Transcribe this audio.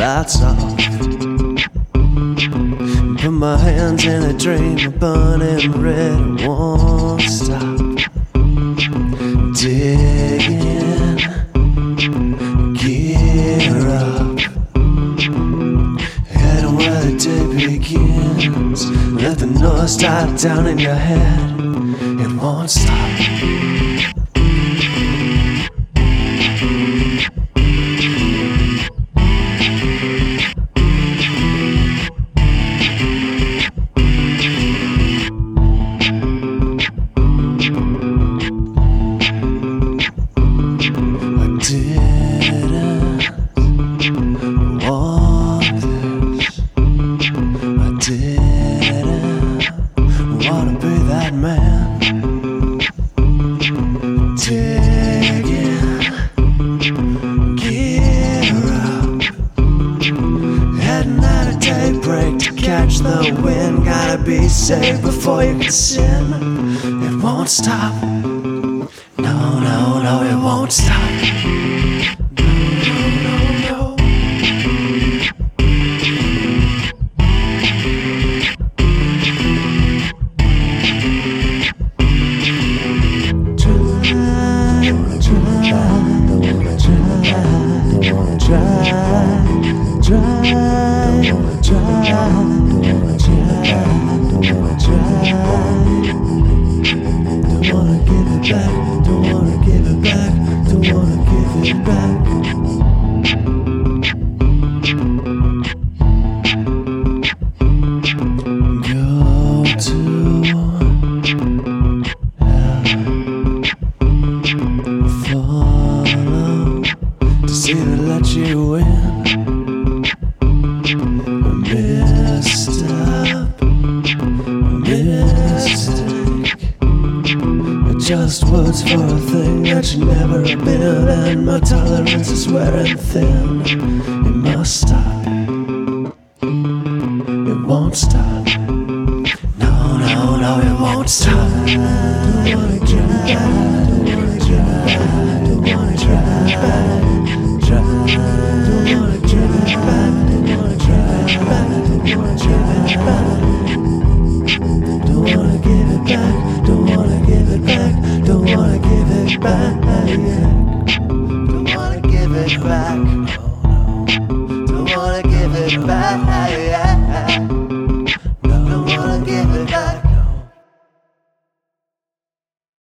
lights off. Put my hands in a dream, a burning red, it won't stop. Digging, gear up, heading where the day begins. Let the noise die down in your head, it won't stop. The wind, gotta be safe before you can sin. It won't stop. No, no, no, it won't stop. No, no, no, no. Try. Let you in, messed up, mistake. Just words for a thing that you never have been, and my tolerance is wearing thin. It must stop. It won't stop. No, no, no, it won't stop. Don't wanna try.